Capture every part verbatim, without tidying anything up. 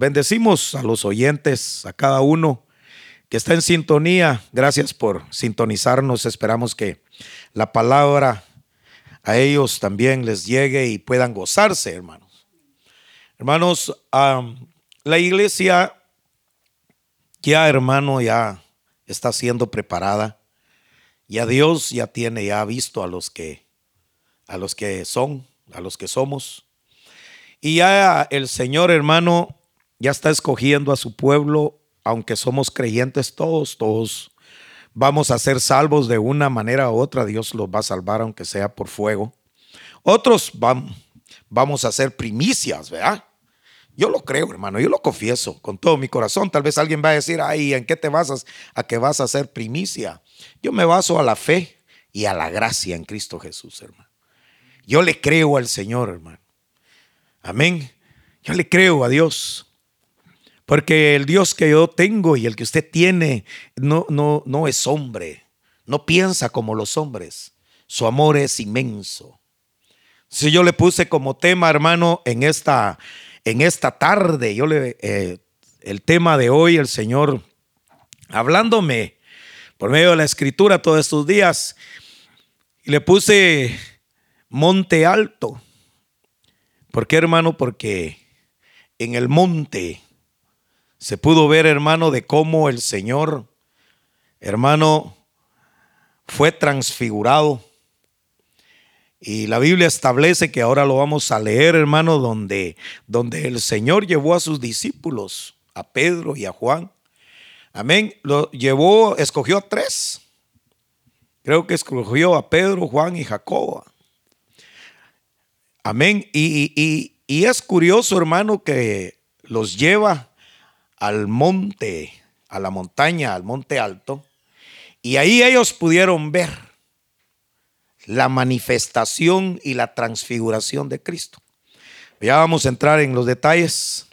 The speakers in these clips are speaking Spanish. Bendecimos a los oyentes, a cada uno que está en sintonía. Gracias por sintonizarnos. Esperamos que la palabra a ellos también les llegue y puedan gozarse, hermanos. Hermanos, um, la iglesia ya, hermano, ya está siendo preparada. Ya Dios ya tiene, ya ha visto a los que, a los que son, a los que somos. Y ya el Señor, hermano, ya está escogiendo a su pueblo. Aunque somos creyentes todos, todos vamos a ser salvos de una manera u otra. Dios los va a salvar, aunque sea por fuego. Otros van, vamos a ser primicias, ¿verdad? Yo lo creo, hermano, yo lo confieso con todo mi corazón. Tal vez alguien va a decir, ay, ¿en qué te basas a que vas a ser primicia? Yo me baso a la fe y a la gracia en Cristo Jesús, hermano. Yo le creo al Señor, hermano. Amén. Yo le creo a Dios. Porque el Dios que yo tengo y el que usted tiene no, no, no es hombre. No piensa como los hombres. Su amor es inmenso. Si yo le puse como tema, hermano, en esta, en esta tarde, yo le, eh, el tema de hoy, el Señor hablándome por medio de la Escritura todos estos días, y le puse monte alto. ¿Por qué, hermano? Porque en el monte se pudo ver, hermano, de cómo el Señor, hermano, fue transfigurado. Y la Biblia establece que ahora lo vamos a leer, hermano, donde, donde el Señor llevó a sus discípulos, a Pedro y a Juan. Amén. Lo llevó, escogió a tres. Creo que escogió a Pedro, Juan y Jacobo. Amén. Y, y, y es curioso, hermano, que los lleva al monte, a la montaña, al monte alto, y ahí ellos pudieron ver la manifestación y la transfiguración de Cristo. Ya vamos a entrar en los detalles.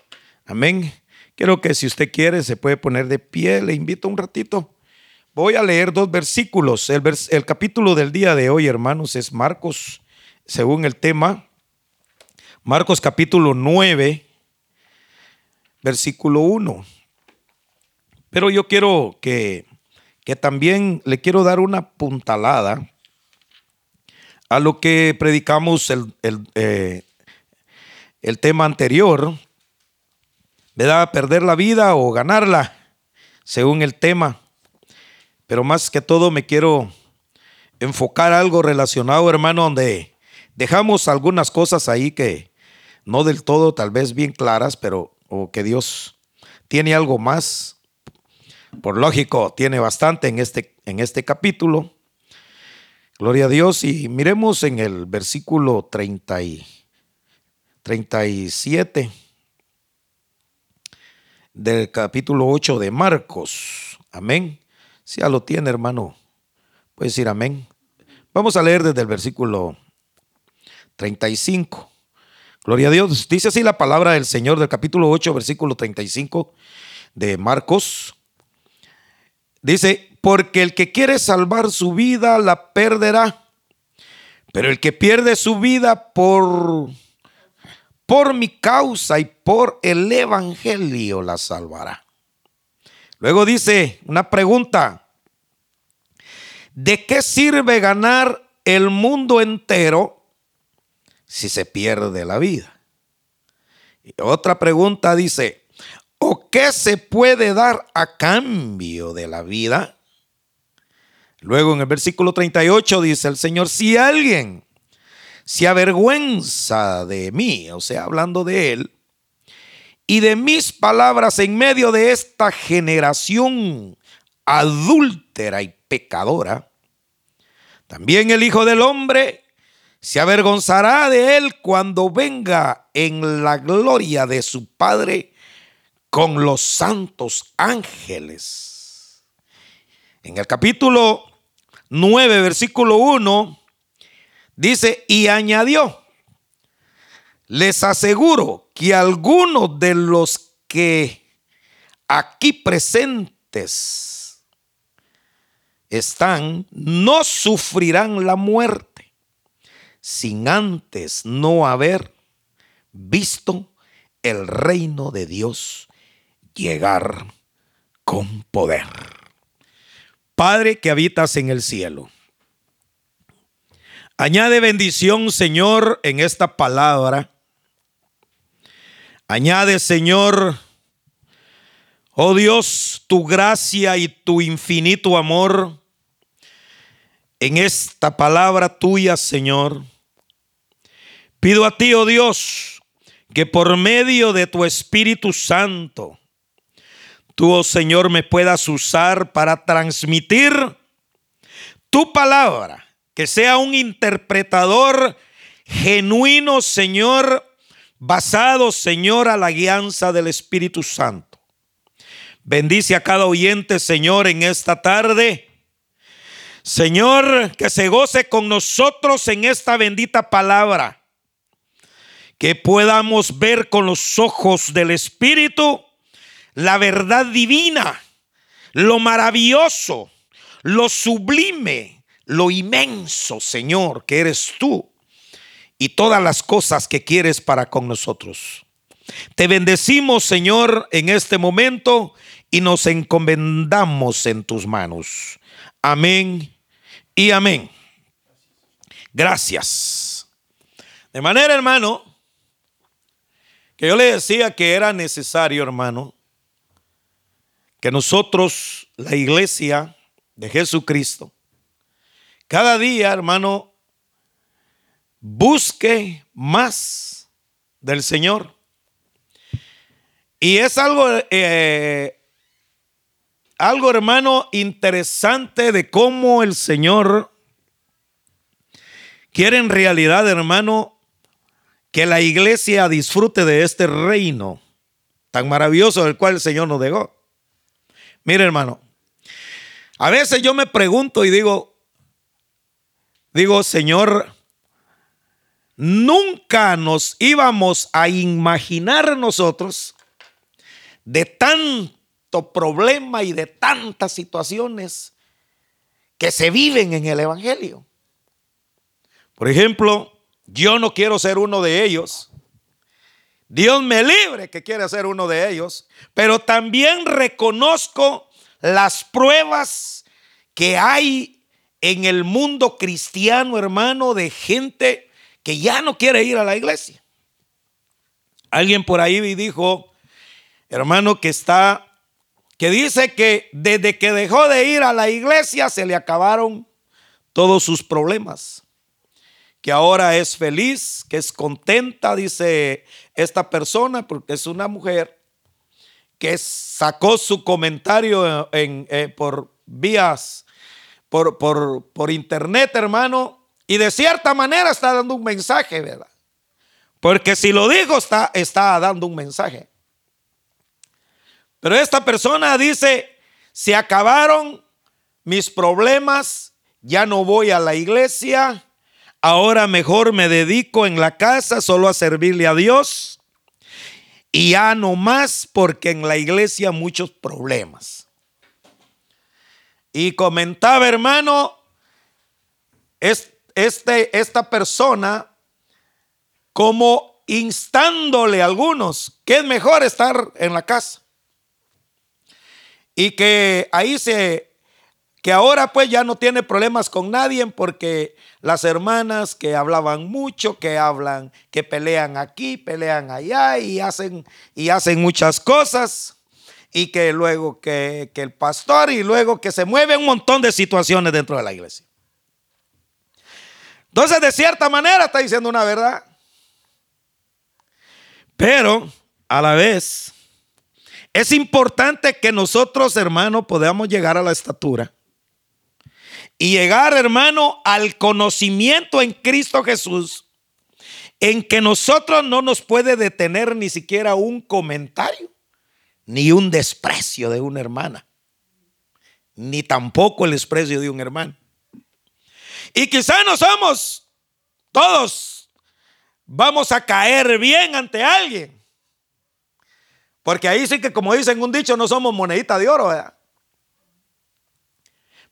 Amén. Quiero que si usted quiere se puede poner de pie. Le invito un ratito. Voy a leer dos versículos. El, vers- el capítulo del día de hoy, hermanos, es Marcos, según el tema. Marcos capítulo nueve. Versículo uno. Pero yo quiero que, que también le quiero dar una puntalada a lo que predicamos el, el, eh, el tema anterior, ¿verdad? Perder la vida o ganarla, según el tema. Pero más que todo me quiero enfocar a algo relacionado, hermano, donde dejamos algunas cosas ahí que no del todo tal vez bien claras, pero o que Dios tiene algo más. Por lógico, tiene bastante en este, en este capítulo. Gloria a Dios. Y miremos en el versículo treinta y, treinta y siete del capítulo ocho de Marcos. Amén. Si ya lo tiene, hermano, puede decir amén. Vamos a leer desde el versículo treinta y cinco. Gloria a Dios. Dice así la palabra del Señor del capítulo ocho, versículo treinta y cinco de Marcos. Dice, porque el que quiere salvar su vida la perderá, pero el que pierde su vida por, por mi causa y por el evangelio la salvará. Luego dice una pregunta, ¿de qué sirve ganar el mundo entero si se pierde la vida? Y otra pregunta dice, ¿o qué se puede dar a cambio de la vida? Luego en el versículo treinta y ocho dice el Señor, si alguien se avergüenza de mí, o sea, hablando de él, y de mis palabras en medio de esta generación adúltera y pecadora, también el Hijo del Hombre se avergonzará de él cuando venga en la gloria de su Padre con los santos ángeles. En el capítulo nueve, versículo uno, dice, y añadió, les aseguro que algunos de los que aquí presentes están, no sufrirán la muerte sin antes no haber visto el reino de Dios llegar con poder. Padre que habitas en el cielo, añade bendición, Señor, en esta palabra. Añade, Señor, oh Dios, tu gracia y tu infinito amor en esta palabra tuya, Señor. Pido a ti, oh Dios, que por medio de tu Espíritu Santo, tú, oh Señor, me puedas usar para transmitir tu palabra, que sea un interpretador genuino, Señor, basado, Señor, a la guianza del Espíritu Santo. Bendice a cada oyente, Señor, en esta tarde. Señor, que se goce con nosotros en esta bendita palabra. Que podamos ver con los ojos del Espíritu la verdad divina, lo maravilloso, lo sublime, lo inmenso, Señor, que eres tú. Y todas las cosas que quieres para con nosotros. Te bendecimos, Señor, en este momento y nos encomendamos en tus manos. Amén y amén. Gracias. De manera, hermano, que yo le decía que era necesario, hermano, que nosotros, la iglesia de Jesucristo, cada día, hermano, busque más del Señor. Y es algo, eh, algo, hermano, interesante de cómo el Señor quiere en realidad, hermano, que la iglesia disfrute de este reino tan maravilloso del cual el Señor nos dejó. Mire, hermano, a veces yo me pregunto y digo, digo, Señor, nunca nos íbamos a imaginar nosotros de tanto problema y de tantas situaciones que se viven en el evangelio. Por ejemplo, yo no quiero ser uno de ellos. Dios me libre que quiera ser uno de ellos, pero también reconozco las pruebas que hay en el mundo cristiano, hermano, de gente que ya no quiere ir a la iglesia. Alguien por ahí dijo, hermano, que está, que dice que desde que dejó de ir a la iglesia se le acabaron todos sus problemas, que ahora es feliz, que es contenta, dice esta persona, porque es una mujer que sacó su comentario en, eh, por vías, por, por, por internet, hermano. Y de cierta manera está dando un mensaje, ¿verdad? Porque si lo digo, está, está dando un mensaje. Pero esta persona dice, se acabaron mis problemas, ya no voy a la iglesia, ahora mejor me dedico en la casa solo a servirle a Dios y ya no más porque en la iglesia muchos problemas. Y comentaba, hermano, es Este, esta persona como instándole a algunos que es mejor estar en la casa y que ahí se, que ahora pues ya no tiene problemas con nadie porque las hermanas que hablaban mucho, que hablan, que pelean aquí, pelean allá y hacen, y hacen muchas cosas y que luego que, que el pastor y luego que se mueve un montón de situaciones dentro de la iglesia. Entonces, de cierta manera está diciendo una verdad. Pero, a la vez, es importante que nosotros, hermano, podamos llegar a la estatura. Y llegar, hermano, al conocimiento en Cristo Jesús, en que nosotros no nos puede detener ni siquiera un comentario, ni un desprecio de una hermana, ni tampoco el desprecio de un hermano. Y quizás no somos todos, vamos a caer bien ante alguien. Porque ahí sí que, como dicen un dicho, no somos monedita de oro, ¿verdad?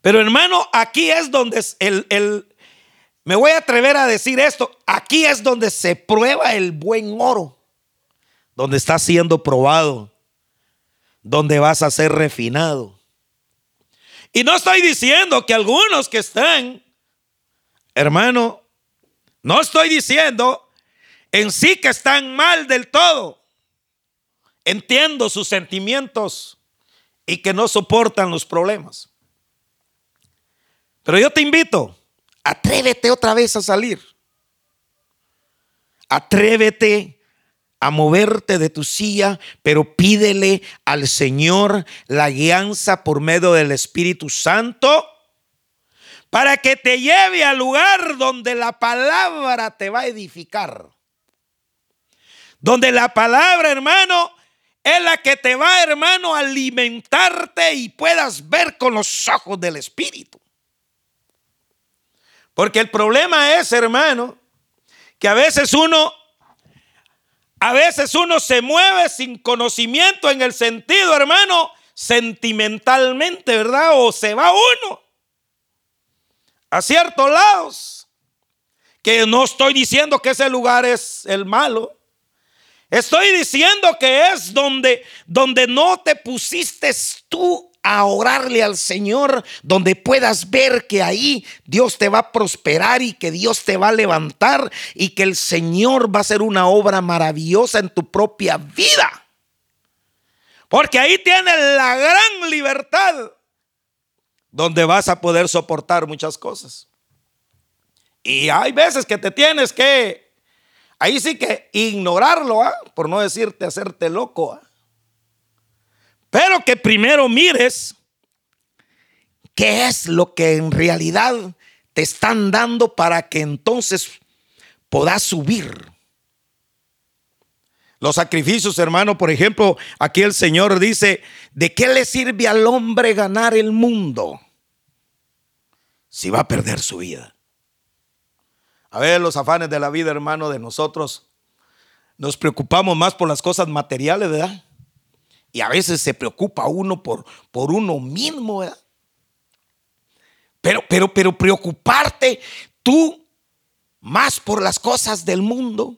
Pero, hermano, aquí es donde el, el, me voy a atrever a decir esto, aquí es donde se prueba el buen oro donde estás siendo probado, donde vas a ser refinado. Y no estoy diciendo que algunos que están, hermano, no estoy diciendo en sí que están mal del todo. Entiendo sus sentimientos y que no soportan los problemas. Pero yo te invito, atrévete otra vez a salir. Atrévete a moverte de tu silla, pero pídele al Señor la guianza por medio del Espíritu Santo para que te lleve al lugar donde la palabra te va a edificar. Donde la palabra, hermano, es la que te va, hermano, a alimentarte y puedas ver con los ojos del Espíritu. Porque el problema es, hermano, que a veces uno a veces uno se mueve sin conocimiento en el sentido, hermano, sentimentalmente, ¿verdad? O se va uno a ciertos lados, que no estoy diciendo que ese lugar es el malo. Estoy diciendo que es donde, donde no te pusiste tú a orarle al Señor, donde puedas ver que ahí Dios te va a prosperar y que Dios te va a levantar y que el Señor va a hacer una obra maravillosa en tu propia vida. Porque ahí tienes la gran libertad, donde vas a poder soportar muchas cosas. Y hay veces que te tienes que, ahí sí que ignorarlo, ¿eh? Por no decirte hacerte loco, ¿eh? Pero que primero mires qué es lo que en realidad te están dando para que entonces puedas subir. Los sacrificios, hermano, por ejemplo, aquí el Señor dice, ¿de qué le sirve al hombre ganar el mundo si va a perder su vida? A ver, los afanes de la vida, hermano, de nosotros, nos preocupamos más por las cosas materiales, ¿verdad? Y a veces se preocupa uno por, por uno mismo, ¿verdad? Pero, pero, pero preocuparte tú más por las cosas del mundo.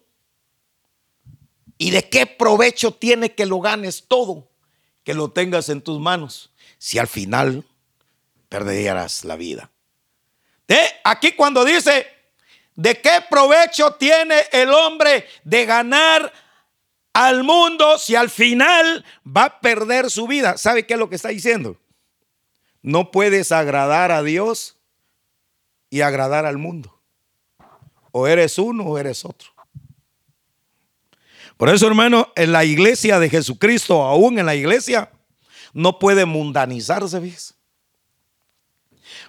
¿Y de qué provecho tiene que lo ganes todo, que lo tengas en tus manos, si al final perderías la vida? ¿Eh? Aquí cuando dice, ¿de qué provecho tiene el hombre de ganar al mundo si al final va a perder su vida? ¿Sabe qué es lo que está diciendo? No puedes agradar a Dios y agradar al mundo. O eres uno o eres otro. Por eso, hermano, en la iglesia de Jesucristo, aún en la iglesia, no puede mundanizarse, ¿ves?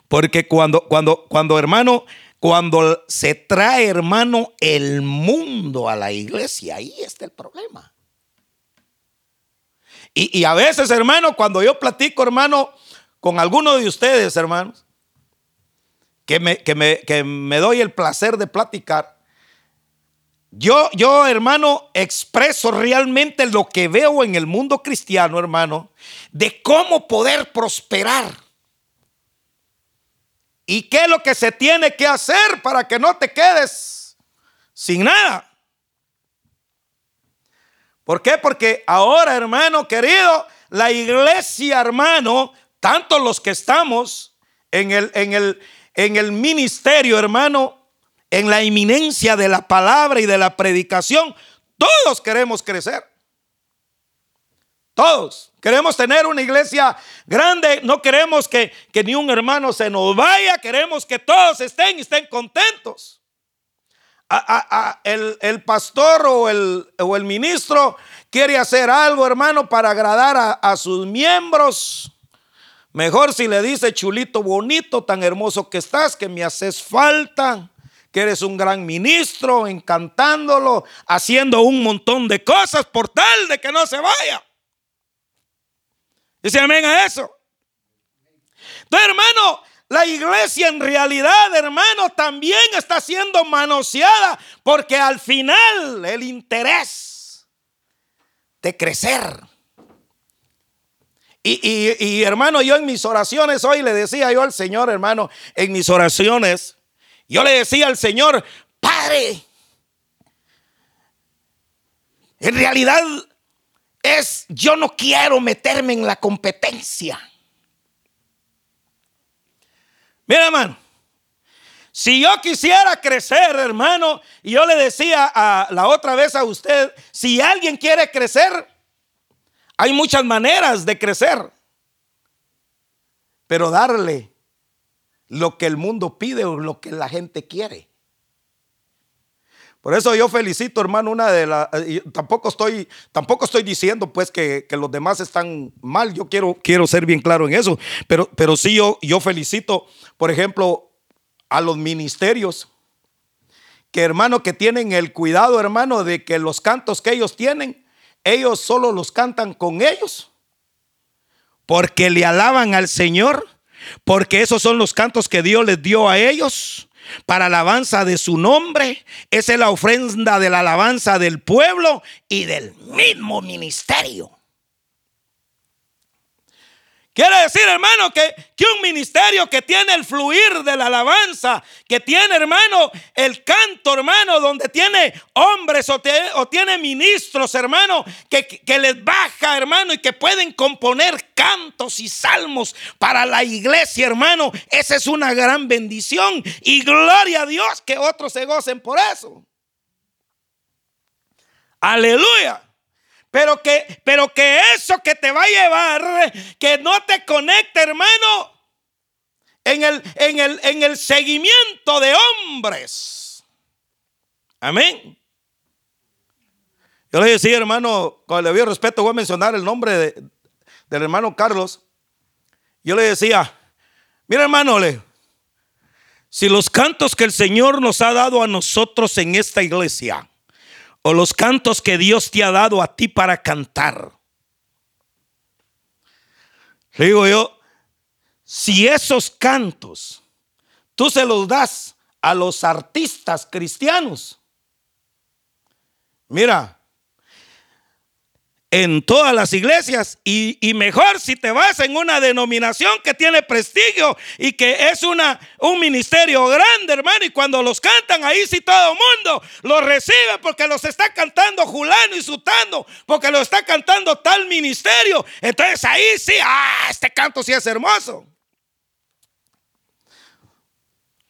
Porque cuando, cuando, cuando, hermano... Cuando se trae, hermano, el mundo a la iglesia, ahí está el problema. Y, y a veces, hermano, cuando yo platico, hermano, con alguno de ustedes, hermanos, que me, que me, que me doy el placer de platicar, yo, yo, hermano, expreso realmente lo que veo en el mundo cristiano, hermano, de cómo poder prosperar. ¿Y qué es lo que se tiene que hacer para que no te quedes sin nada? ¿Por qué? Porque ahora, hermano querido, la iglesia, hermano, tanto los que estamos en el, en el, en el ministerio, hermano, en la inminencia de la palabra y de la predicación, todos queremos crecer. Todos queremos tener una iglesia grande, no queremos que, que ni un hermano se nos vaya, queremos que todos estén y estén contentos. A, a, a, el, el pastor o el, o el ministro quiere hacer algo, hermano, para agradar a, a sus miembros. Mejor si le dice, chulito bonito, tan hermoso que estás, que me haces falta, que eres un gran ministro, encantándolo, haciendo un montón de cosas por tal de que no se vaya. Dice amén a eso. Entonces, hermano, la iglesia en realidad, hermano, también está siendo manoseada, porque al final el interés de crecer. Y, y, y hermano, yo en mis oraciones hoy le decía yo al Señor, hermano, en mis oraciones, yo le decía al Señor, Padre, En realidad es: yo no quiero meterme en la competencia. Mira, hermano, si yo quisiera crecer, hermano, y yo le decía a, la otra vez a usted, si alguien quiere crecer, hay muchas maneras de crecer. Pero darle lo que el mundo pide o lo que la gente quiere. Por eso yo felicito, hermano, una de las... Tampoco estoy, tampoco estoy diciendo pues que, que los demás están mal. Yo quiero, quiero ser bien claro en eso. Pero, pero sí yo, yo felicito, por ejemplo, a los ministerios. Que, hermano, que tienen el cuidado, hermano, de que los cantos que ellos tienen, ellos solo los cantan con ellos. Porque le alaban al Señor. Porque esos son los cantos que Dios les dio a ellos para alabanza de su nombre. Esa es la ofrenda de la alabanza del pueblo y del mismo ministerio. Quiere decir, hermano, que, que un ministerio que tiene el fluir de la alabanza, que tiene, hermano, el canto, hermano, donde tiene hombres o, te, o tiene ministros, hermano, que, que les baja, hermano, y que pueden componer cantos y salmos para la iglesia, hermano. Esa es una gran bendición y gloria a Dios que otros se gocen por eso. Aleluya. Pero que, pero que eso que te va a llevar, que no te conecte, hermano, en el, en el, en el seguimiento de hombres. Amén. Yo le decía, hermano, con el debido respeto voy a mencionar el nombre de, del hermano Carlos. Yo le decía, mira, hermano, le, si los cantos que el Señor nos ha dado a nosotros en esta iglesia, o los cantos que Dios te ha dado a ti para cantar, le digo yo, si esos cantos tú se los das a los artistas cristianos, mira, en todas las iglesias, y, y mejor si te vas en una denominación que tiene prestigio y que es una, un ministerio grande, hermano, y cuando los cantan ahí sí todo el mundo los recibe porque los está cantando Julano y Sutano, porque los está cantando tal ministerio. Entonces ahí sí, ah, este canto sí es hermoso.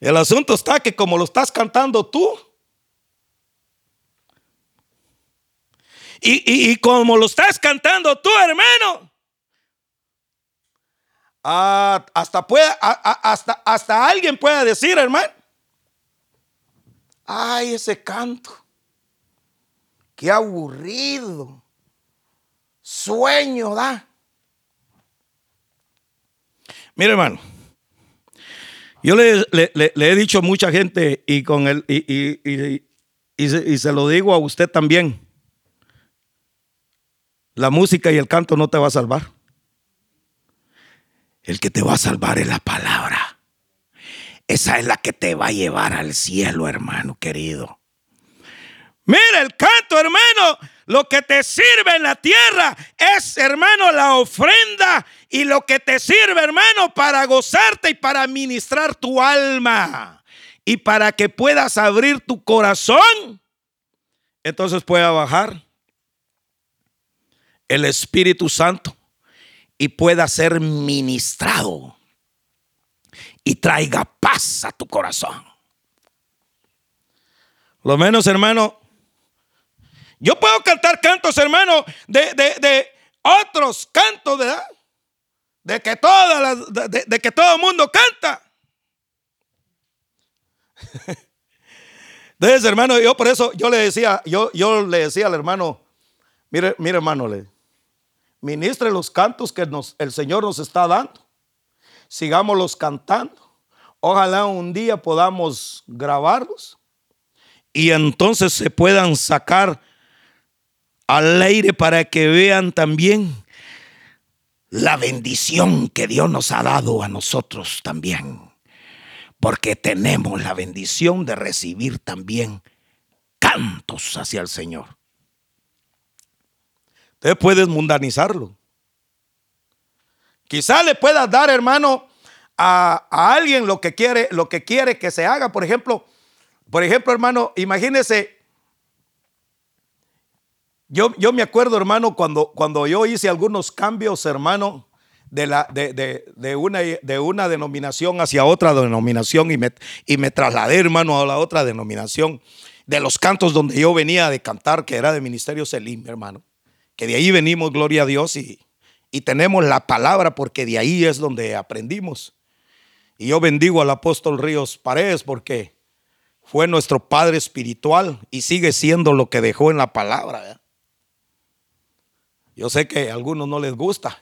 El asunto está que como lo estás cantando tú, Y, y, y como lo estás cantando tú, hermano, ah, hasta, puede, ah, hasta, hasta alguien puede decir, hermano, ay, ese canto, qué aburrido, sueño da. Mira, hermano, yo le, le, le, le he dicho a mucha gente y, con el, y, y, y, y, y, se, y se lo digo a usted también. La música y el canto no te va a salvar. El que te va a salvar es la palabra. Esa es la que te va a llevar al cielo, hermano querido. Mira, el canto, hermano, lo que te sirve en la tierra es, hermano, la ofrenda, y lo que te sirve, hermano, para gozarte y para ministrar tu alma y para que puedas abrir tu corazón. Entonces pueda bajar el Espíritu Santo y pueda ser ministrado y traiga paz a tu corazón. Lo menos, hermano, yo puedo cantar cantos, hermano, de, de, de otros cantos, ¿verdad? De que todas las, de, de que todo el mundo canta. Entonces, hermano, yo por eso yo le decía, yo, yo le decía al hermano, mire, mire, hermano, le ministre los cantos que nos, el Señor nos está dando. Sigámoslos cantando. Ojalá un día podamos grabarlos y entonces se puedan sacar al aire para que vean también la bendición que Dios nos ha dado a nosotros también. Porque tenemos la bendición de recibir también cantos hacia el Señor. Te puedes mundanizarlo. Quizá le puedas dar, hermano, a, a alguien lo que quiere, lo que quiere que se haga. Por ejemplo, por ejemplo, hermano, imagínese Yo, yo me acuerdo, hermano, cuando, cuando yo hice algunos cambios, hermano, de, la, de, de, de, una, de una denominación hacia otra denominación y me, y me trasladé, hermano, a la otra denominación, de los cantos donde yo venía de cantar, que era de Ministerio Selim, hermano, que de ahí venimos, gloria a Dios, y, y tenemos la palabra porque de ahí es donde aprendimos. Y yo bendigo al apóstol Ríos Paredes porque fue nuestro padre espiritual y sigue siendo lo que dejó en la palabra, ¿verdad? Yo sé que a algunos no les gusta,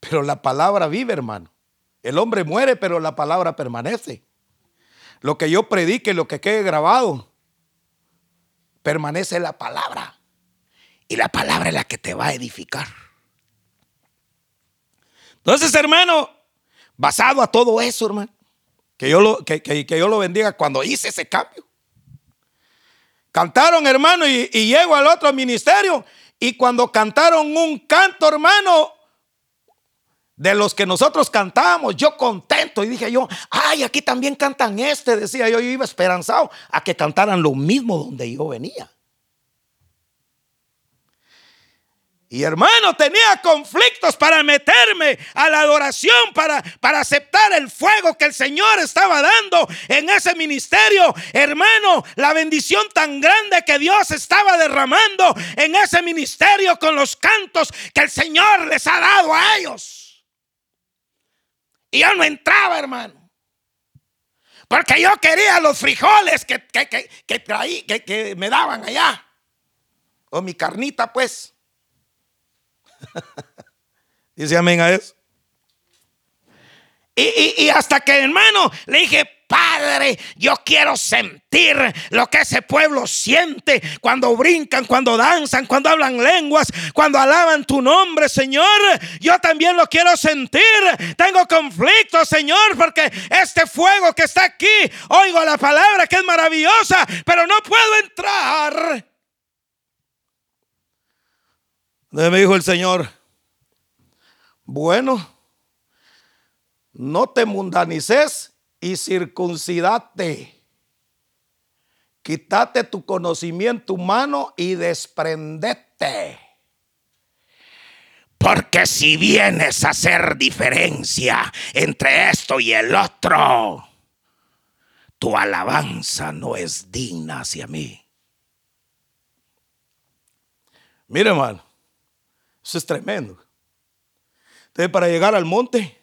pero la palabra vive, hermano. El hombre muere, pero la palabra permanece. Lo que yo predique, lo que quede grabado, permanece la palabra. Y la palabra es la que te va a edificar. Entonces, hermano, basado a todo eso, hermano, que yo lo, que, que, que yo lo bendiga cuando hice ese cambio. Cantaron, hermano, y, y llego al otro ministerio. Y cuando cantaron un canto, hermano, de los que nosotros cantábamos, yo contento. Y dije yo, ay, aquí también cantan este, decía yo. Yo iba esperanzado a que cantaran lo mismo donde yo venía. Y hermano, tenía conflictos para meterme a la adoración, para, para aceptar el fuego que el Señor estaba dando en ese ministerio. Hermano, la bendición tan grande que Dios estaba derramando en ese ministerio con los cantos que el Señor les ha dado a ellos. Y yo no entraba, hermano, porque yo quería los frijoles que, que, que, que, traí, que, que me daban allá, o mi carnita, pues. Dice amén a eso. Y, y, y hasta que, hermano, le dije, Padre, yo quiero sentir lo que ese pueblo siente cuando brincan, cuando danzan, cuando hablan lenguas, cuando alaban tu nombre, Señor. Yo también lo quiero sentir. Tengo conflicto, Señor, porque este fuego que está aquí, oigo la palabra que es maravillosa, pero no puedo entrar. Me dijo el Señor, bueno, no te mundanices y circuncidate. Quítate tu conocimiento humano y desprendete. Porque si vienes a hacer diferencia entre esto y el otro, tu alabanza no es digna hacia mí. Mire, hermano. Eso es tremendo. Entonces, para llegar al monte,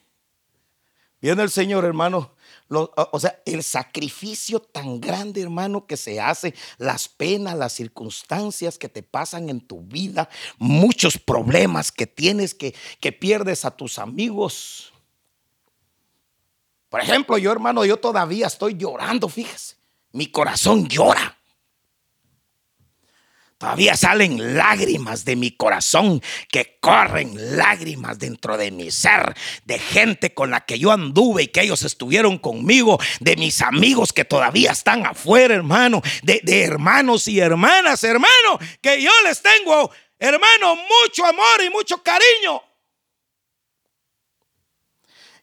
viene el Señor, hermano. Lo, o sea, el sacrificio tan grande, hermano, que se hace, las penas, las circunstancias que te pasan en tu vida, muchos problemas que tienes, que, que pierdes a tus amigos. Por ejemplo, yo, hermano, yo todavía estoy llorando, fíjese. Mi corazón llora. Todavía salen lágrimas de mi corazón, que corren lágrimas dentro de mi ser, de gente con la que yo anduve y que ellos estuvieron conmigo, de mis amigos que todavía están afuera, hermano, de, de hermanos y hermanas, hermano, que yo les tengo, hermano, mucho amor y mucho cariño.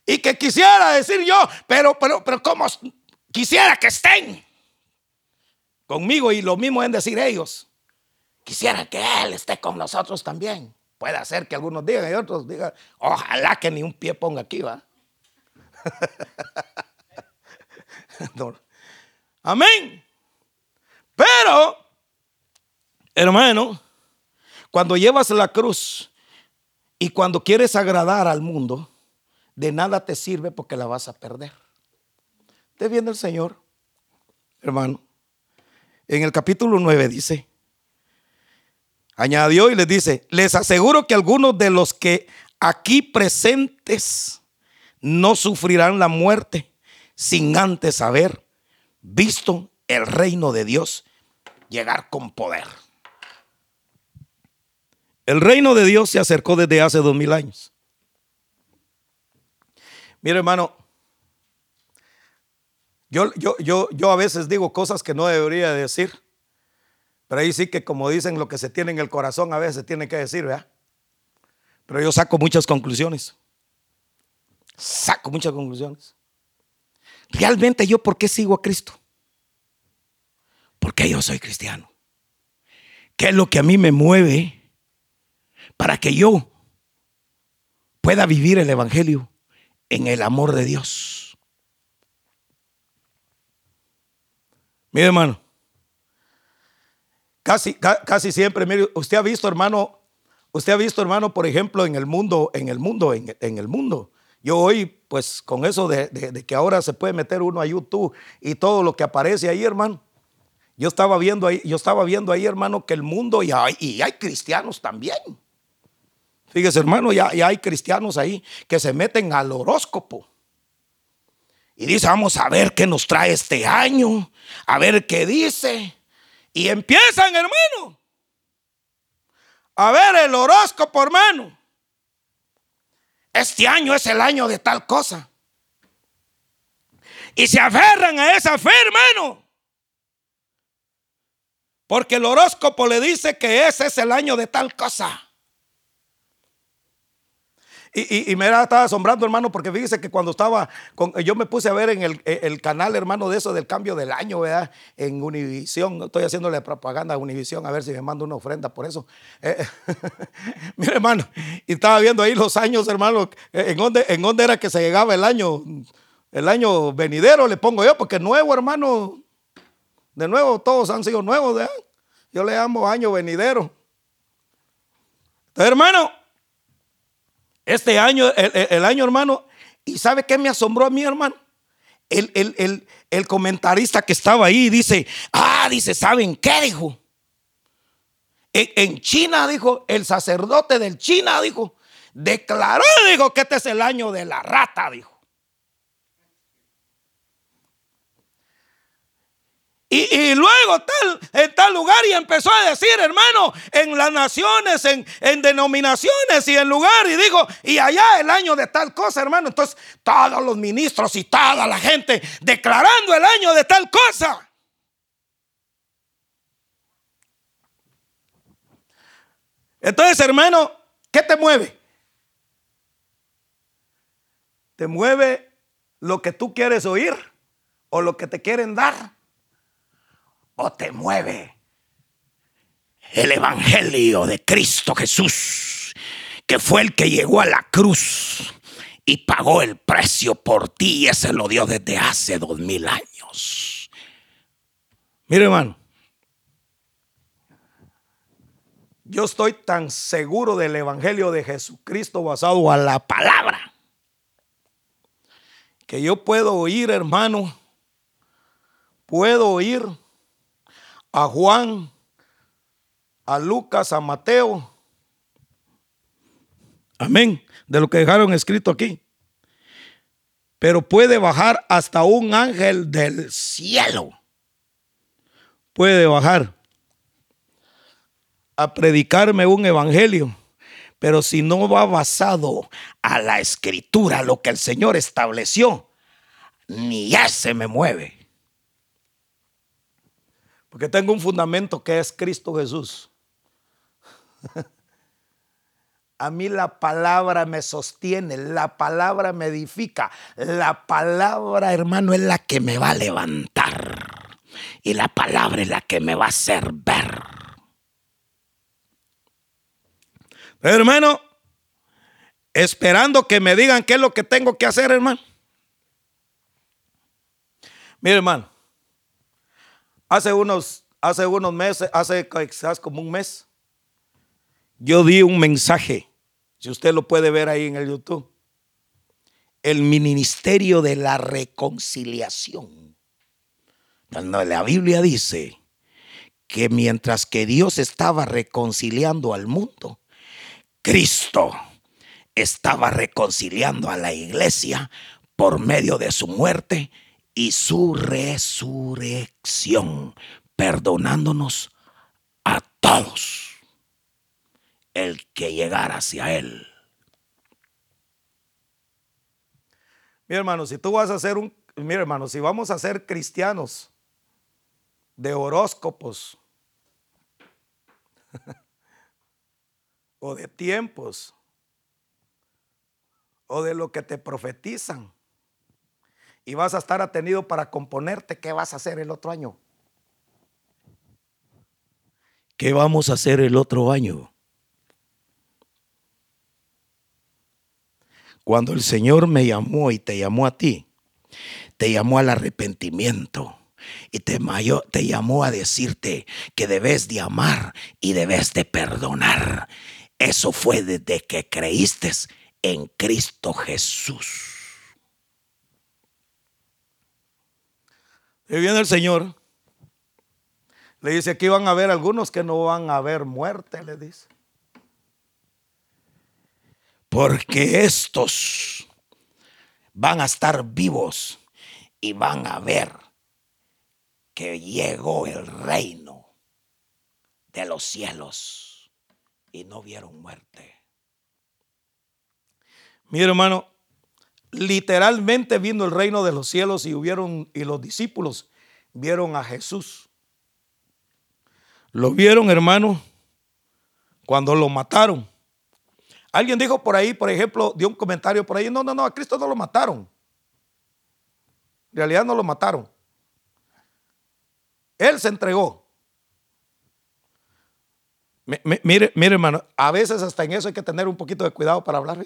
Y que quisiera decir yo, pero, pero, pero cómo quisiera que estén conmigo, y lo mismo en decir ellos. Quisiera que Él esté con nosotros también. Puede ser que algunos digan y otros digan, ojalá que ni un pie ponga aquí, ¿va? No. Amén. Pero, hermano, cuando llevas la cruz y cuando quieres agradar al mundo, de nada te sirve porque la vas a perder. Te viene el Señor, hermano. En el capítulo nueve dice, añadió y les dice, les aseguro que algunos de los que aquí presentes no sufrirán la muerte sin antes haber visto el reino de Dios llegar con poder. El reino de Dios se acercó desde hace dos mil años. Mira, hermano, yo, yo, yo, yo a veces digo cosas que no debería decir. Pero ahí sí que, como dicen, lo que se tiene en el corazón a veces tiene que decir, ¿verdad? Pero yo saco muchas conclusiones. Saco muchas conclusiones. Realmente yo, ¿por qué sigo a Cristo? Porque yo soy cristiano. ¿Qué es lo que a mí me mueve para que yo pueda vivir el evangelio en el amor de Dios? Mire, hermano, casi, ca, casi siempre, mire, usted ha visto, hermano, usted ha visto, hermano, por ejemplo, en el mundo, en el mundo, en, en el mundo. Yo hoy, pues, con eso de, de, de que ahora se puede meter uno a YouTube y todo lo que aparece ahí, hermano. Yo estaba viendo ahí, yo estaba viendo ahí, hermano, que el mundo y hay, y hay cristianos también. Fíjese, hermano, ya, ya hay cristianos ahí que se meten al horóscopo y dicen, vamos a ver qué nos trae este año, a ver qué dice. Y empiezan, hermano, a ver el horóscopo, hermano. Este año es el año de tal cosa. Y se aferran a esa fe, hermano. Porque el horóscopo le dice que ese es el año de tal cosa. Y, y, y me estaba asombrando, hermano, porque fíjese que cuando estaba, con, yo me puse a ver en el, el canal, hermano, de eso del cambio del año, ¿verdad? En Univisión, estoy haciéndole propaganda a Univisión, a ver si me manda una ofrenda por eso. Eh, mire, hermano, y estaba viendo ahí los años, hermano, en dónde, en dónde era que se llegaba el año, el año venidero, le pongo yo, porque nuevo, hermano. De nuevo, todos han sido nuevos, ¿verdad? Yo le llamo año venidero. Entonces, hermano, este año, el, el año, hermano, ¿y sabe qué me asombró a mí, hermano? El, el, el, el comentarista que estaba ahí dice, ah, dice, ¿saben qué? Dijo. En, en China, dijo, el sacerdote del China, dijo, declaró, dijo, que este es el año de la rata, dijo. Y, y luego tal, en tal lugar y empezó a decir, hermano, en las naciones, en, en denominaciones y en lugar, y dijo, y allá el año de tal cosa, hermano. Entonces todos los ministros y toda la gente declarando el año de tal cosa. Entonces, hermano, ¿qué te mueve? ¿Te mueve lo que tú quieres oír o lo que te quieren dar? ¿O te mueve el evangelio de Cristo Jesús, que fue el que llegó a la cruz y pagó el precio por ti, y ese lo dio desde hace dos mil años? Mire, hermano, yo estoy tan seguro del evangelio de Jesucristo basado a la palabra, que yo puedo oír, hermano, puedo oír a Juan, a Lucas, a Mateo. Amén. De lo que dejaron escrito aquí. Pero puede bajar hasta un ángel del cielo. Puede bajar a predicarme un evangelio. Pero si no va basado a la escritura, lo que el Señor estableció, ni ya se me mueve. Porque tengo un fundamento que es Cristo Jesús. A mí la palabra me sostiene, la palabra me edifica, la palabra, hermano, es la que me va a levantar y la palabra es la que me va a hacer ver. Pero, hermano, esperando que me digan qué es lo que tengo que hacer, hermano. Mira, hermano. Hace unos, hace unos meses, hace quizás como un mes, yo di un mensaje, si usted lo puede ver ahí en el YouTube, el ministerio de la reconciliación. La Biblia dice que mientras que Dios estaba reconciliando al mundo, Cristo estaba reconciliando a la iglesia por medio de su muerte y su resurrección, perdonándonos a todos el que llegara hacia él. Mi hermano, si tú vas a ser un, mi hermano, si vamos a ser cristianos de horóscopos o de tiempos o de lo que te profetizan, y vas a estar atenido para componerte, ¿qué vas a hacer el otro año? ¿Qué vamos a hacer el otro año? Cuando el Señor me llamó y te llamó a ti, te llamó al arrepentimiento y te, mayor, te llamó a decirte que debes de amar y debes de perdonar. Eso fue desde que creíste en Cristo Jesús. Y viene el Señor, le dice, aquí van a haber algunos que no van a ver muerte, le dice. Porque estos van a estar vivos y van a ver que llegó el reino de los cielos y no vieron muerte. Mi hermano, literalmente vino el reino de los cielos y hubieron, y los discípulos vieron a Jesús. Lo vieron, hermano, cuando lo mataron. Alguien dijo por ahí, por ejemplo, dio un comentario por ahí, no, no, no, a Cristo no lo mataron. En realidad no lo mataron. Él se entregó. M- m- mire, mire, hermano, a veces hasta en eso hay que tener un poquito de cuidado para hablar.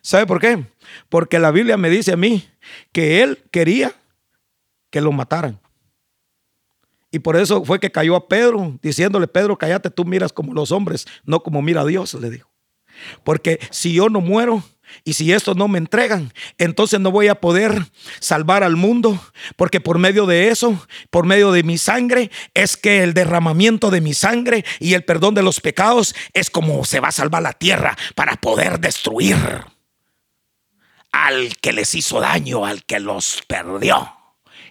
¿Sabe por qué? Porque la Biblia me dice a mí que él quería que lo mataran. Y por eso fue que cayó a Pedro, diciéndole, Pedro, cállate, tú miras como los hombres, no como mira a Dios, le dijo. Porque si yo no muero y si estos no me entregan, entonces no voy a poder salvar al mundo, porque por medio de eso, por medio de mi sangre, es que el derramamiento de mi sangre y el perdón de los pecados es como se va a salvar la tierra, para poder destruir al que les hizo daño, al que los perdió,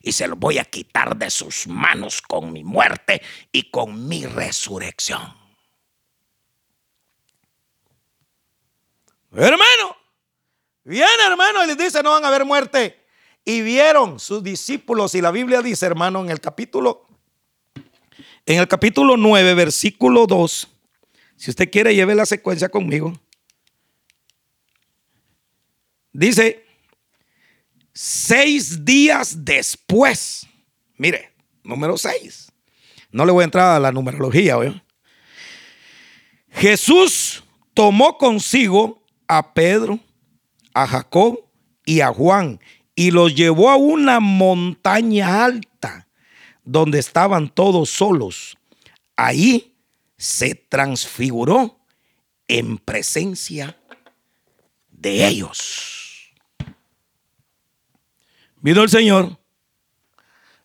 y se los voy a quitar de sus manos con mi muerte y con mi resurrección. Hermano, viene hermano y les dice no van a haber muerte, y vieron sus discípulos. Y la Biblia dice, hermano, en el capítulo en el capítulo nueve versículo dos, si usted quiere lleve la secuencia conmigo, dice, seis días después, mire, número seis, no le voy a entrar a la numerología, ¿oye? Jesús tomó consigo a Pedro, a Jacob y a Juan, y los llevó a una montaña alta donde estaban todos solos. Ahí se transfiguró en presencia de ellos. Vino el Señor,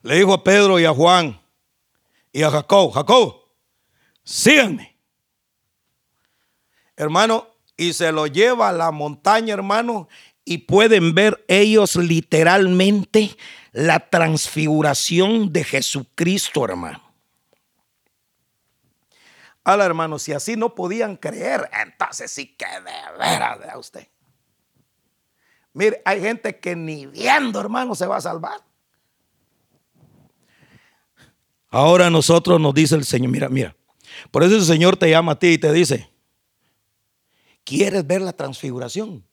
le dijo a Pedro y a Juan y a Jacob, Jacob, síganme, hermano. Y se lo lleva a la montaña, hermano, y pueden ver ellos literalmente la transfiguración de Jesucristo, hermano. Ahora, hermano, si así no podían creer, entonces sí que de veras, vea usted. Mire, hay gente que ni viendo, hermano, se va a salvar. Ahora nosotros nos dice el Señor, mira, mira, por eso el Señor te llama a ti y te dice, ¿quieres ver la transfiguración?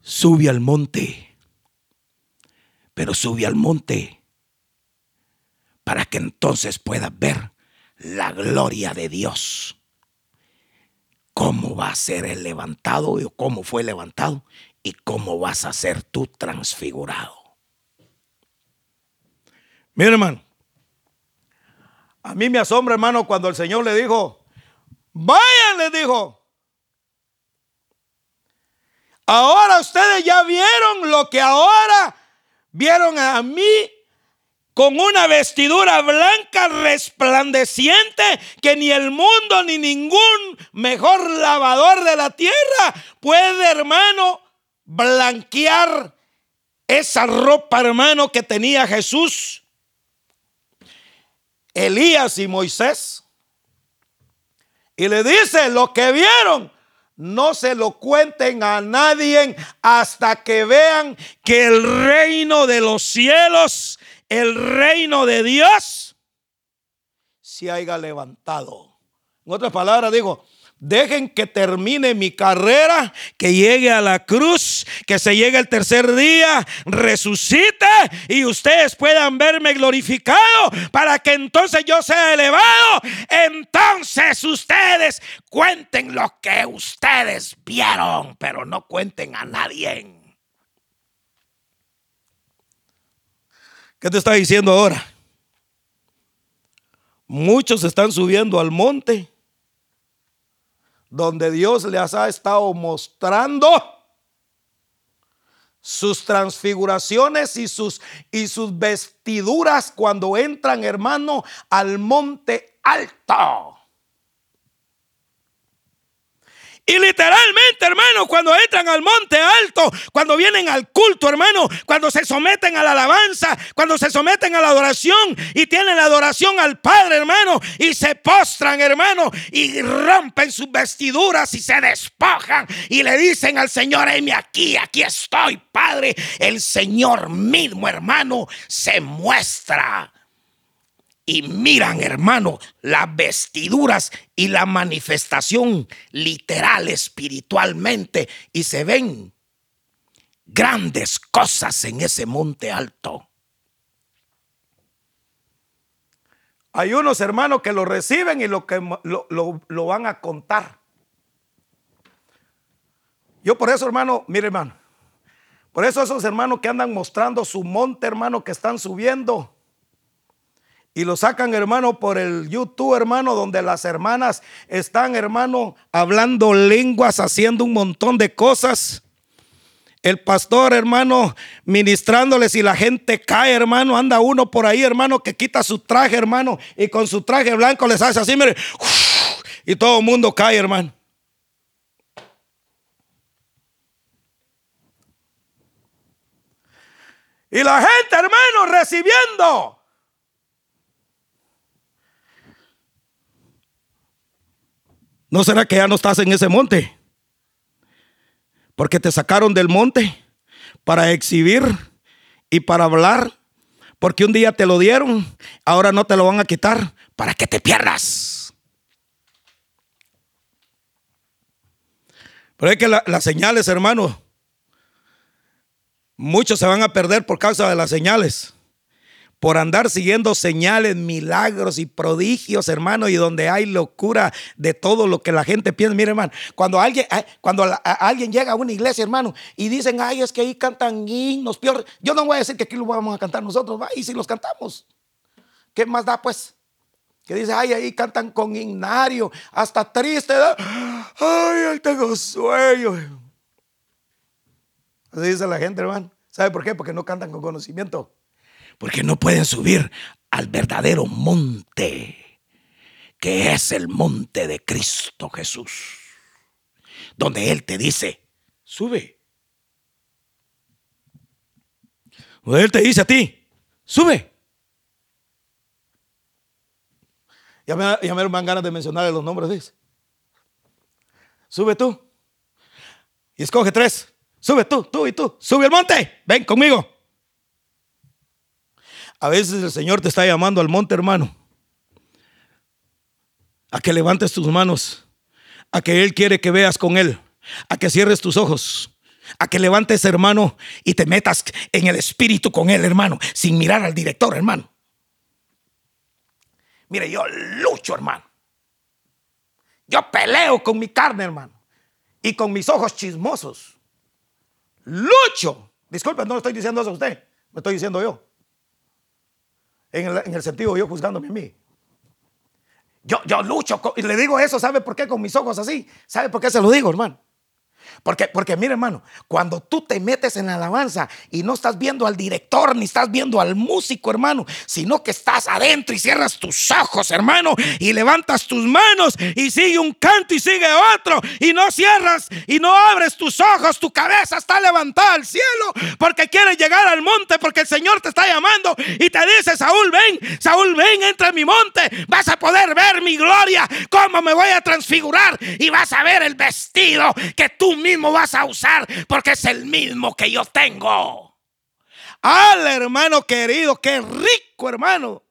Sube al monte, pero sube al monte para que entonces puedas ver la gloria de Dios. ¿Cómo va a ser el levantado? ¿Cómo fue levantado? ¿Y cómo vas a ser tú transfigurado? Mira, hermano, a mí me asombra, hermano, cuando el Señor le dijo, vayan, les dijo, ahora ustedes ya vieron lo que ahora vieron a mí, con una vestidura blanca resplandeciente que ni el mundo ni ningún mejor lavador de la tierra puede, hermano, blanquear esa ropa, hermano, que tenía Jesús, Elías y Moisés. Y le dice, lo que vieron, no se lo cuenten a nadie hasta que vean que el reino de los cielos, el reino de Dios, se haya levantado. En otras palabras digo, Dejen que termine mi carrera, que llegue a la cruz, que se llegue el tercer día, resucite y ustedes puedan verme glorificado para que entonces yo sea elevado. Entonces ustedes cuenten lo que ustedes vieron, pero no cuenten a nadie. ¿Qué te está diciendo ahora? Muchos están subiendo al monte donde Dios les ha estado mostrando sus transfiguraciones y sus, y sus vestiduras cuando entran, hermano, al monte alto. Y literalmente, hermano, cuando entran al monte alto, cuando vienen al culto, hermano, cuando se someten a la alabanza, cuando se someten a la adoración y tienen la adoración al Padre, hermano, y se postran, hermano, y rompen sus vestiduras y se despojan y le dicen al Señor: heme aquí, aquí estoy, Padre. El Señor mismo, hermano, se muestra. Y miran, hermano, las vestiduras y la manifestación literal espiritualmente. Y se ven grandes cosas en ese monte alto. Hay unos hermanos que lo reciben y lo, que, lo, lo, lo van a contar. Yo por eso, hermano, mire, hermano. Por eso esos hermanos que andan mostrando su monte, hermano, que están subiendo. Y lo sacan, hermano, por el YouTube, hermano, donde las hermanas están, hermano, hablando lenguas, haciendo un montón de cosas. El pastor, hermano, ministrándoles y la gente cae, hermano. Anda uno por ahí, hermano, que quita su traje, hermano, y con su traje blanco les hace así, mire, y todo el mundo cae, hermano. Y la gente, hermano, recibiendo. ¿No será que ya no estás en ese monte? Porque te sacaron del monte para exhibir y para hablar. Porque un día te lo dieron, ahora no te lo van a quitar para que te pierdas. Pero es que la, las señales, hermano, muchos se van a perder por causa de las señales. Por andar siguiendo señales, milagros y prodigios, hermano, y donde hay locura de todo lo que la gente piensa. Mire, hermano, cuando alguien, cuando a, a alguien llega a una iglesia, hermano, y dicen: ay, es que ahí cantan himnos, peor. Yo no voy a decir que aquí lo vamos a cantar nosotros, ¿va? Y si los cantamos, ¿qué más da, pues? Que dice: ay, ahí cantan con himnario, hasta triste, ¿no? Ay, ahí tengo sueño. Así dice la gente, hermano. ¿Sabe por qué? Porque no cantan con conocimiento. Porque no pueden subir al verdadero monte, que es el monte de Cristo Jesús, donde Él te dice: sube. Donde Él te dice a ti: sube. Ya me, ya me dan ganas de mencionarle los nombres, dice: sube tú. Y escoge tres. Sube tú, tú y tú. Sube al monte. Ven conmigo. A veces el Señor te está llamando al monte, hermano, a que levantes tus manos, a que Él quiere que veas con Él, a que cierres tus ojos, a que levantes, hermano, y te metas en el espíritu con Él, hermano, sin mirar al director, hermano. Mire, yo lucho, hermano. Yo peleo con mi carne, hermano, y con mis ojos chismosos. Lucho. Disculpe, no le estoy diciendo eso a usted, me estoy diciendo yo. En el, en el sentido yo juzgándome a mí. Yo, yo lucho con, y le digo eso, ¿sabe por qué? Con mis ojos así. ¿Sabe por qué se lo digo, hermano? Porque, porque mira, hermano, cuando tú te metes en la alabanza y no estás viendo al director ni estás viendo al músico, hermano, sino que estás adentro y cierras tus ojos, hermano, y levantas tus manos y sigue un canto y sigue otro y no cierras y no abres tus ojos, tu cabeza está levantada al cielo porque quieres llegar al monte, porque el Señor te está llamando y te dice: Saúl, ven, Saúl, ven, entra a mi monte, vas a poder ver mi gloria, cómo me voy a transfigurar, y vas a ver el vestido que tú mismo vas a usar, porque es el mismo que yo tengo. Al hermano querido, qué rico, hermano.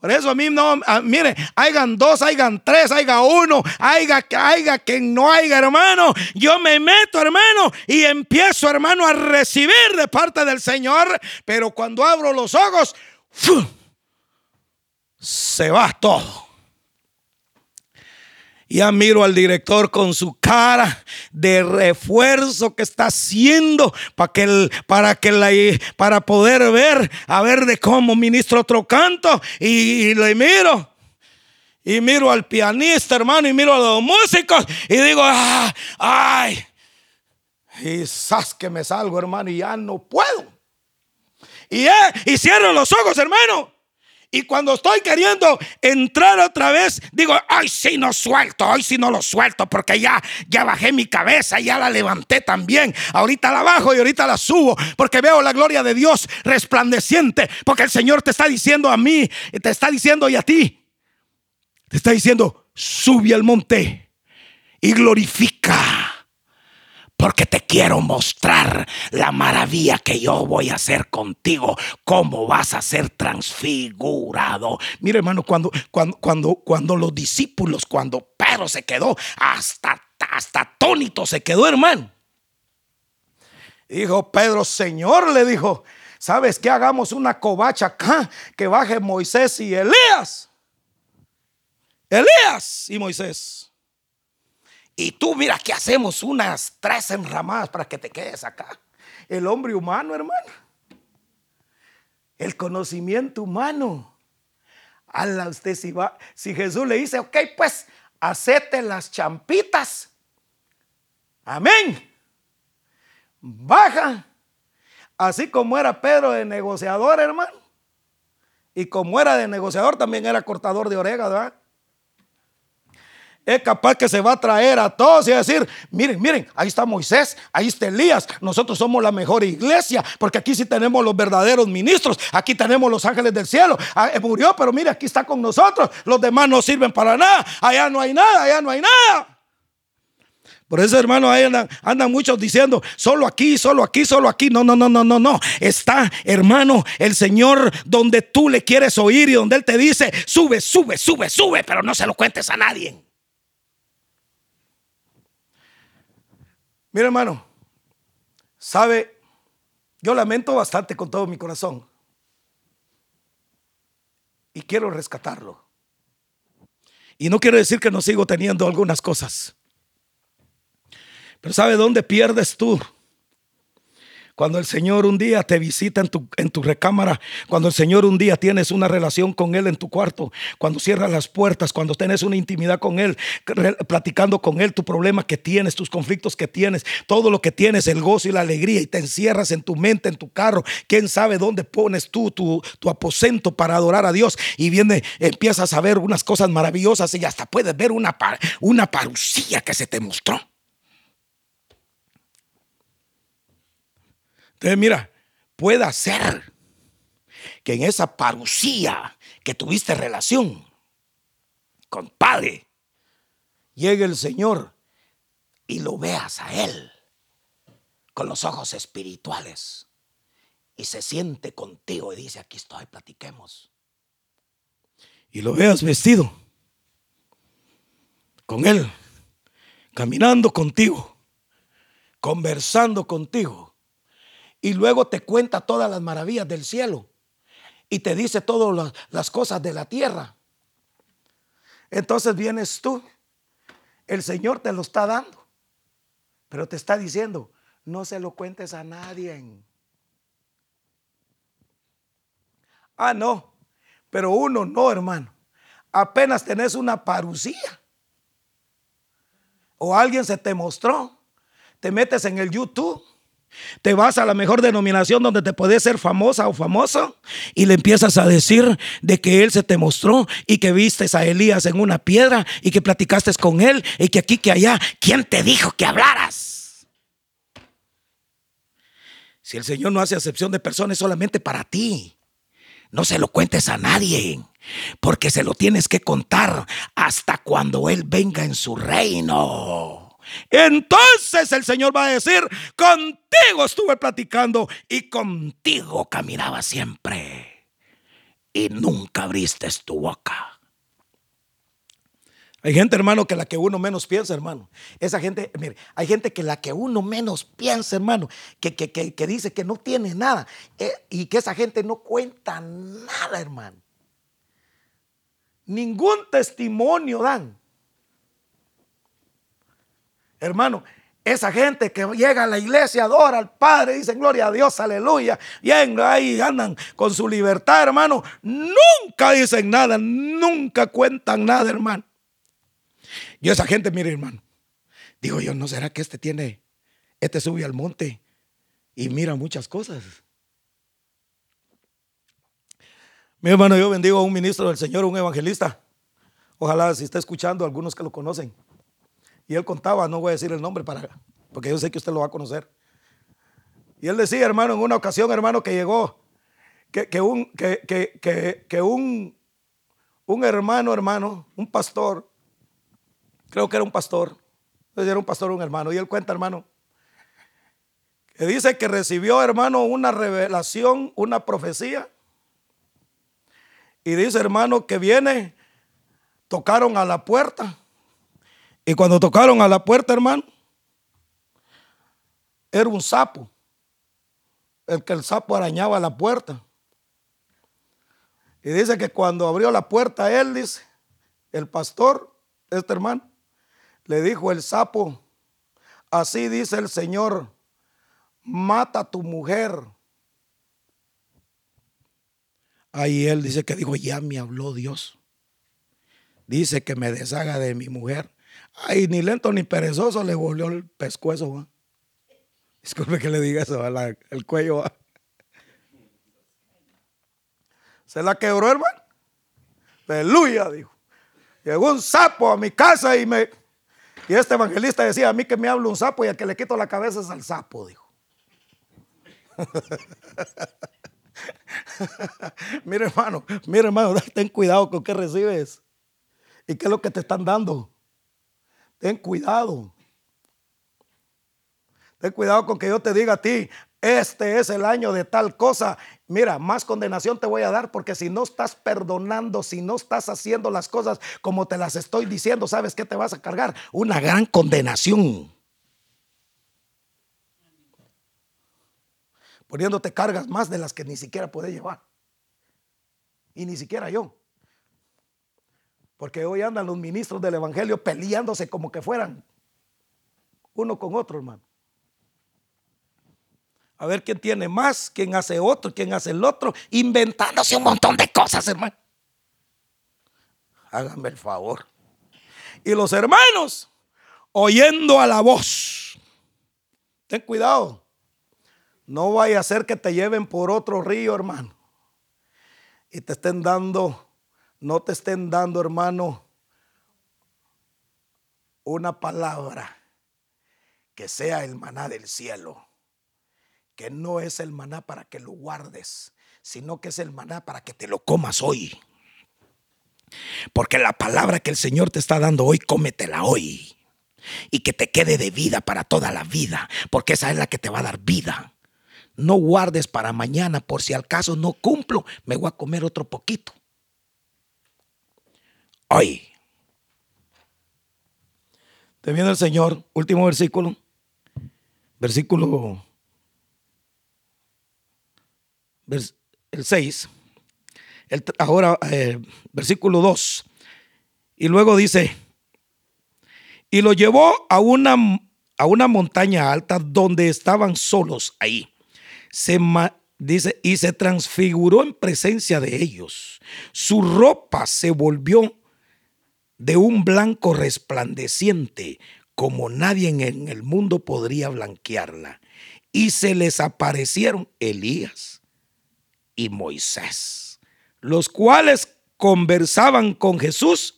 Por eso a mí no, a, mire, hayan dos, hayan tres, hayan uno, hayan haya quien no haya, hermano. Yo me meto, hermano, y empiezo, hermano, a recibir de parte del Señor. Pero cuando abro los ojos, ¡fum!, se va todo. Ya miro al director con su cara de refuerzo que está haciendo para que el, para que la, para poder ver, a ver de cómo ministro otro canto, y, y le miro. Y miro al pianista, hermano, y miro a los músicos y digo, ah, ay, y zas que me salgo, hermano, y ya no puedo. Y, eh, y cierro los ojos, hermano. Y cuando estoy queriendo entrar otra vez, digo, ay, si no suelto, hoy si no lo suelto, porque ya, ya bajé mi cabeza, ya la levanté también. Ahorita la bajo y ahorita la subo, porque veo la gloria de Dios resplandeciente, porque el Señor te está diciendo a mí, te está diciendo y a ti, te está diciendo, sube al monte y glorifica. Porque te quiero mostrar la maravilla que yo voy a hacer contigo. Cómo vas a ser transfigurado. Mire, hermano, cuando, cuando, cuando, cuando los discípulos, cuando Pedro se quedó, hasta, hasta atónito se quedó, hermano. Dijo Pedro, Señor, le dijo, ¿sabes qué? Hagamos una covacha acá, que baje Moisés y Elías. Elías y Moisés. Y tú, mira, que hacemos unas tres enramadas para que te quedes acá. El hombre humano, hermano. El conocimiento humano. Ala, usted si va. Si Jesús le dice, ok, pues, hacete las champitas. Amén. Baja. Así como era Pedro de negociador, hermano. Y como era de negociador, también era cortador de orejas, ¿verdad? Es capaz que se va a traer a todos y a decir, miren, miren, ahí está Moisés, ahí está Elías, nosotros somos la mejor iglesia, porque aquí sí tenemos los verdaderos ministros, aquí tenemos los ángeles del cielo, murió, pero mire, aquí está con nosotros, los demás no sirven para nada, allá no hay nada, allá no hay nada. Por eso, hermano, ahí andan, andan muchos diciendo, solo aquí, solo aquí, solo aquí. No, no, no, no, no, no. Está, hermano, el Señor donde tú le quieres oír y donde Él te dice, sube, sube, sube, sube, pero no se lo cuentes a nadie. Mira, hermano, sabe, yo lamento bastante con todo mi corazón y quiero rescatarlo. Y no quiero decir que no sigo teniendo algunas cosas, pero sabe dónde pierdes tú. Cuando el Señor un día te visita en tu, en tu recámara, cuando el Señor un día tienes una relación con Él en tu cuarto, cuando cierras las puertas, cuando tienes una intimidad con Él, platicando con Él tu problema que tienes, tus conflictos que tienes, todo lo que tienes, el gozo y la alegría, y te encierras en tu mente, en tu carro, quién sabe dónde pones tú tu, tu aposento para adorar a Dios, y viene, empiezas a ver unas cosas maravillosas y hasta puedes ver una, una parucía que se te mostró. Entonces, mira, puede ser que en esa parucía que tuviste relación con Padre, llegue el Señor y lo veas a Él con los ojos espirituales y se siente contigo y dice, aquí estoy, platiquemos. Y lo veas vestido con Él, caminando contigo, conversando contigo. Y luego te cuenta todas las maravillas del cielo y te dice todas las cosas de la tierra. Entonces vienes tú, el Señor te lo está dando, pero te está diciendo, no se lo cuentes a nadie. Ah, no, pero uno no, hermano. Apenas tenés una parucía o alguien se te mostró, te metes en el YouTube. Te vas a la mejor denominación donde te podés ser famosa o famoso y le empiezas a decir de que Él se te mostró y que vistes a Elías en una piedra y que platicaste con Él y que aquí, que allá. ¿Quién te dijo que hablaras? Si el Señor no hace acepción de personas, solamente para ti. No se lo cuentes a nadie, porque se lo tienes que contar hasta cuando Él venga en su reino. Entonces el Señor va a decir, contigo estuve platicando y contigo caminaba siempre. y nunca abriste tu boca. Hay gente, hermano, que la que uno menos piensa, hermano. Esa gente, mire, hay gente que la que uno menos piensa, hermano, que, que, que, que dice que no tiene nada eh, y que esa gente no cuenta nada, hermano. Ningún testimonio dan. Hermano, esa gente que llega a la iglesia, adora al Padre, dicen gloria a Dios, aleluya. Y ahí andan con su libertad, hermano. Nunca dicen nada, nunca cuentan nada, hermano. Yo esa gente, mire, hermano, digo yo, ¿no será que este tiene, este sube al monte y mira muchas cosas? Mi hermano, yo bendigo a un ministro del Señor, un evangelista. Ojalá si está escuchando, algunos que lo conocen. Y él contaba, no voy a decir el nombre para, porque yo sé que usted lo va a conocer. Y él decía, hermano, en una ocasión, hermano, que llegó, que, que, un, que, que, que, que un, un hermano, hermano, un pastor, creo que era un pastor, era un pastor, un hermano, y él cuenta, hermano, que dice que recibió, hermano, una revelación, una profecía, y dice, hermano, que viene, tocaron a la puerta, y cuando tocaron a la puerta, hermano, era un sapo, el que el sapo arañaba la puerta, y dice que cuando abrió la puerta él, dice, el pastor, este hermano, le dijo el sapo, así dice el Señor, mata a tu mujer. Ahí él dice que dijo, ya me habló Dios. Dice que me deshaga de mi mujer. Ay, ni lento ni perezoso le volvió el pescuezo. ¿Va? Disculpe que le diga eso, ¿va? La, el cuello. ¿Va? Se la quebró, hermano. Aleluya, dijo. Llegó un sapo a mi casa y me... Y este evangelista decía, a mí que me habla un sapo y al que le quito la cabeza es al sapo, dijo. Mira, hermano, mira, hermano, ten cuidado con qué recibes y qué es lo que te están dando. Ten cuidado. Ten cuidado con que yo te diga a ti, este es el año de tal cosa. Mira, más condenación te voy a dar porque si no estás perdonando, si no estás haciendo las cosas como te las estoy diciendo, ¿sabes qué te vas a cargar? Una gran condenación. Poniéndote cargas más de las que ni siquiera puedes llevar. Y ni siquiera yo. Porque hoy andan los ministros del evangelio peleándose como que fueran uno con otro, hermano. A ver quién tiene más, quién hace otro, quién hace el otro, inventándose un montón de cosas, hermano. Háganme el favor. Y los hermanos, oyendo a la voz. Ten cuidado. No vaya a ser que te lleven por otro río, hermano. Y te estén dando, no te estén dando, hermano, una palabra que sea el maná del cielo. Que no es el maná para que lo guardes, sino que es el maná para que te lo comas hoy. Porque la palabra que el Señor te está dando hoy, cómetela hoy. Y que te quede de vida para toda la vida, porque esa es la que te va a dar vida. No guardes para mañana, por si al caso no cumplo, me voy a comer otro poquito. Hoy. Te viene el Señor, último versículo. Versículo... El seis, el, ahora eh, versículo dos, y luego dice, y lo llevó a una, a una montaña alta donde estaban solos ahí, se, dice, y se transfiguró en presencia de ellos, su ropa se volvió de un blanco resplandeciente, como nadie en el mundo podría blanquearla, y se les aparecieron Elías y Moisés, los cuales conversaban con Jesús,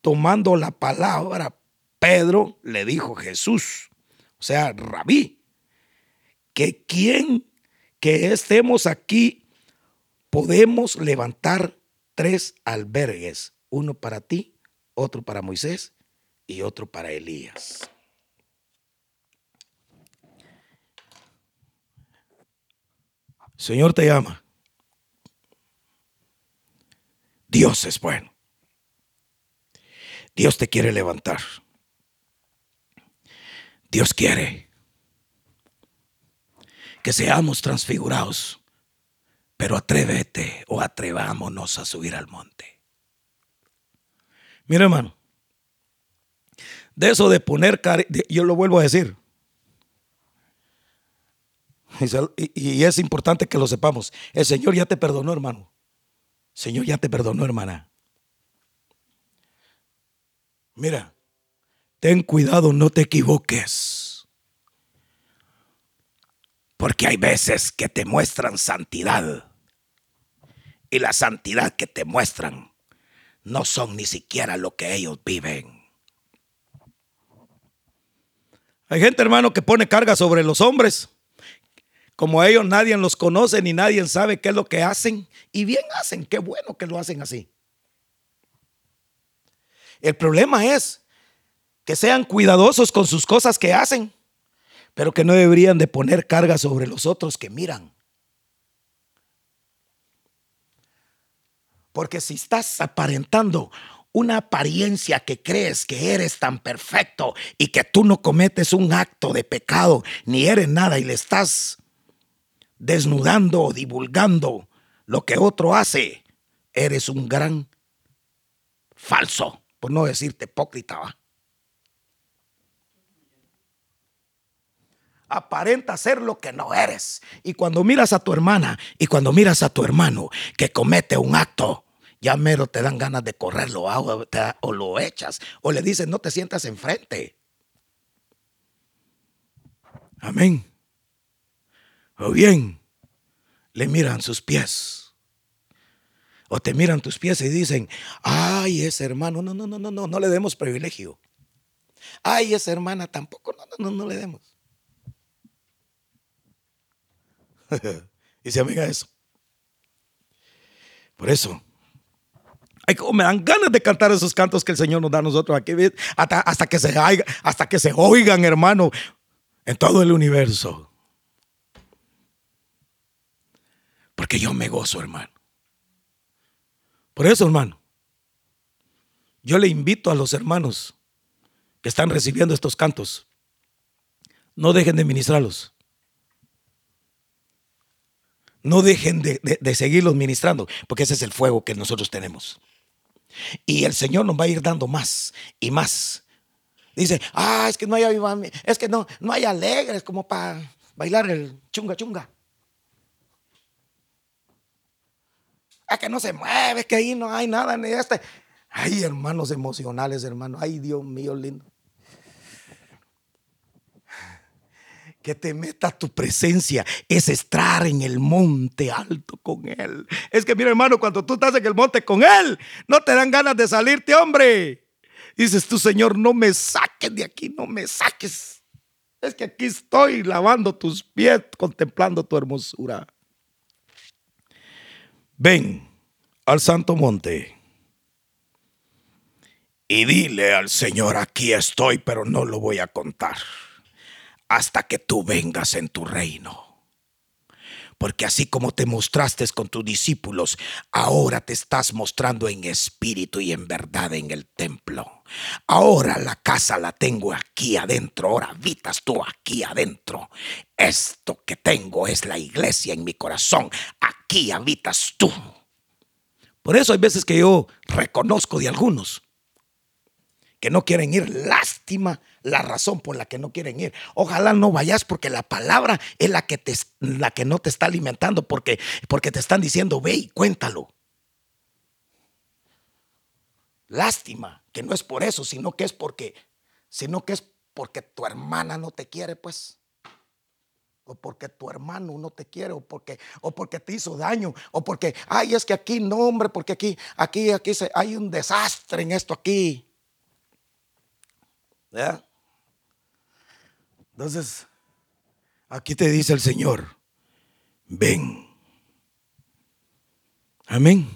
tomando la palabra. Pedro le dijo Jesús, o sea, Rabí, que quien que estemos aquí podemos levantar tres albergues, uno para ti, otro para Moisés y otro para Elías. El Señor te llama. Dios es bueno. Dios te quiere levantar. Dios quiere que seamos transfigurados, pero atrévete o atrevámonos a subir al monte. Mira, hermano, de eso de poner, yo lo vuelvo a decir, y es importante que lo sepamos. El Señor ya te perdonó, hermano. El Señor ya te perdonó, hermana. Mira, ten cuidado, no te equivoques, porque hay veces que te muestran santidad, y la santidad que te muestran no son ni siquiera lo que ellos viven. Hay gente, hermano, que pone carga sobre los hombres. Como ellos, nadie los conoce ni nadie sabe qué es lo que hacen. Y bien hacen, qué bueno que lo hacen así. El problema es que sean cuidadosos con sus cosas que hacen, pero que no deberían de poner carga sobre los otros que miran. Porque si estás aparentando una apariencia que crees que eres tan perfecto y que tú no cometes un acto de pecado ni eres nada, y le estás desnudando o divulgando lo que otro hace, eres un gran falso, por no decirte hipócrita, ¿va? Aparenta ser lo que no eres. Y cuando miras a tu hermana y cuando miras a tu hermano que comete un acto, ya mero te dan ganas de correrlo o, te, o lo echas o le dices no te sientas enfrente. Amén. O bien, le miran sus pies. O te miran tus pies y dicen, ay, ese hermano, no, no, no, no, no, no le demos privilegio. Ay, esa hermana tampoco, no, no, no, no le demos. Y se amiga eso. Por eso, ay, como me dan ganas de cantar esos cantos que el Señor nos da a nosotros aquí, hasta, hasta, que, se haiga, hasta que se oigan, hermano, en todo el universo. Porque yo me gozo, hermano. Por eso, hermano, yo le invito a los hermanos que están recibiendo estos cantos, no dejen de ministrarlos. No dejen de, de, de seguirlos ministrando, porque ese es el fuego que nosotros tenemos. Y el Señor nos va a ir dando más y más. Dice, ah, es que no hay, es que no, no hay alegres como para bailar el chunga chunga. Es que no se mueve, es que ahí no hay nada. Ni este. Ay, hermanos emocionales, hermano. Ay, Dios mío, lindo. Que te meta tu presencia es estar en el monte alto con Él. Es que, mira, hermano, cuando tú estás en el monte con Él, no te dan ganas de salirte, hombre. Dices tú, Señor, no me saques de aquí, no me saques. Es que aquí estoy lavando tus pies, contemplando tu hermosura. Ven al santo monte y dile al Señor, aquí estoy, pero no lo voy a contar hasta que tú vengas en tu reino. Porque así como te mostraste con tus discípulos, ahora te estás mostrando en espíritu y en verdad en el templo. Ahora la casa la tengo aquí adentro, ahora habitas tú aquí adentro. Esto que tengo es la iglesia en mi corazón, aquí habitas tú. Por eso hay veces que yo reconozco de algunos que no quieren ir, lástima la razón por la que no quieren ir. Ojalá no vayas, porque la palabra es la que, te, la que no te está alimentando, porque, porque te están diciendo ve y cuéntalo. Lástima que no es por eso, sino que es porque, sino que es porque tu hermana no te quiere, pues, o porque tu hermano no te quiere, o porque, o porque te hizo daño, o porque, ay, es que aquí no, hombre, porque aquí, aquí, aquí se, hay un desastre en esto aquí. ¿Ya? Entonces, aquí te dice el Señor, ven. Amén.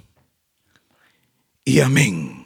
Y amén.